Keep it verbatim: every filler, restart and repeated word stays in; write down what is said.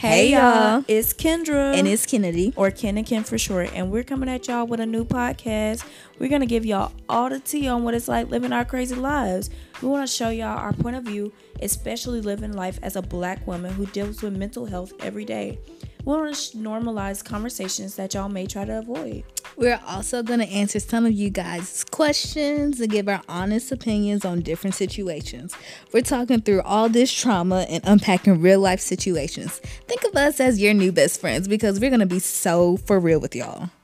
Hey, hey y'all, it's Kendra. And it's Kennedy. Or Ken and Ken for short. And we're coming at y'all with a new podcast. We're going to give y'all all the tea on what it's like living our crazy lives. We want to show y'all our point of view, especially living life as a black woman who deals with mental health every day. We want to normalize conversations that y'all may try to avoid. We're also going to answer some of you guys' questions and give our honest opinions on different situations. We're talking through all this trauma and unpacking real life situations. Think of us as your new best friends because we're going to be so for real with y'all.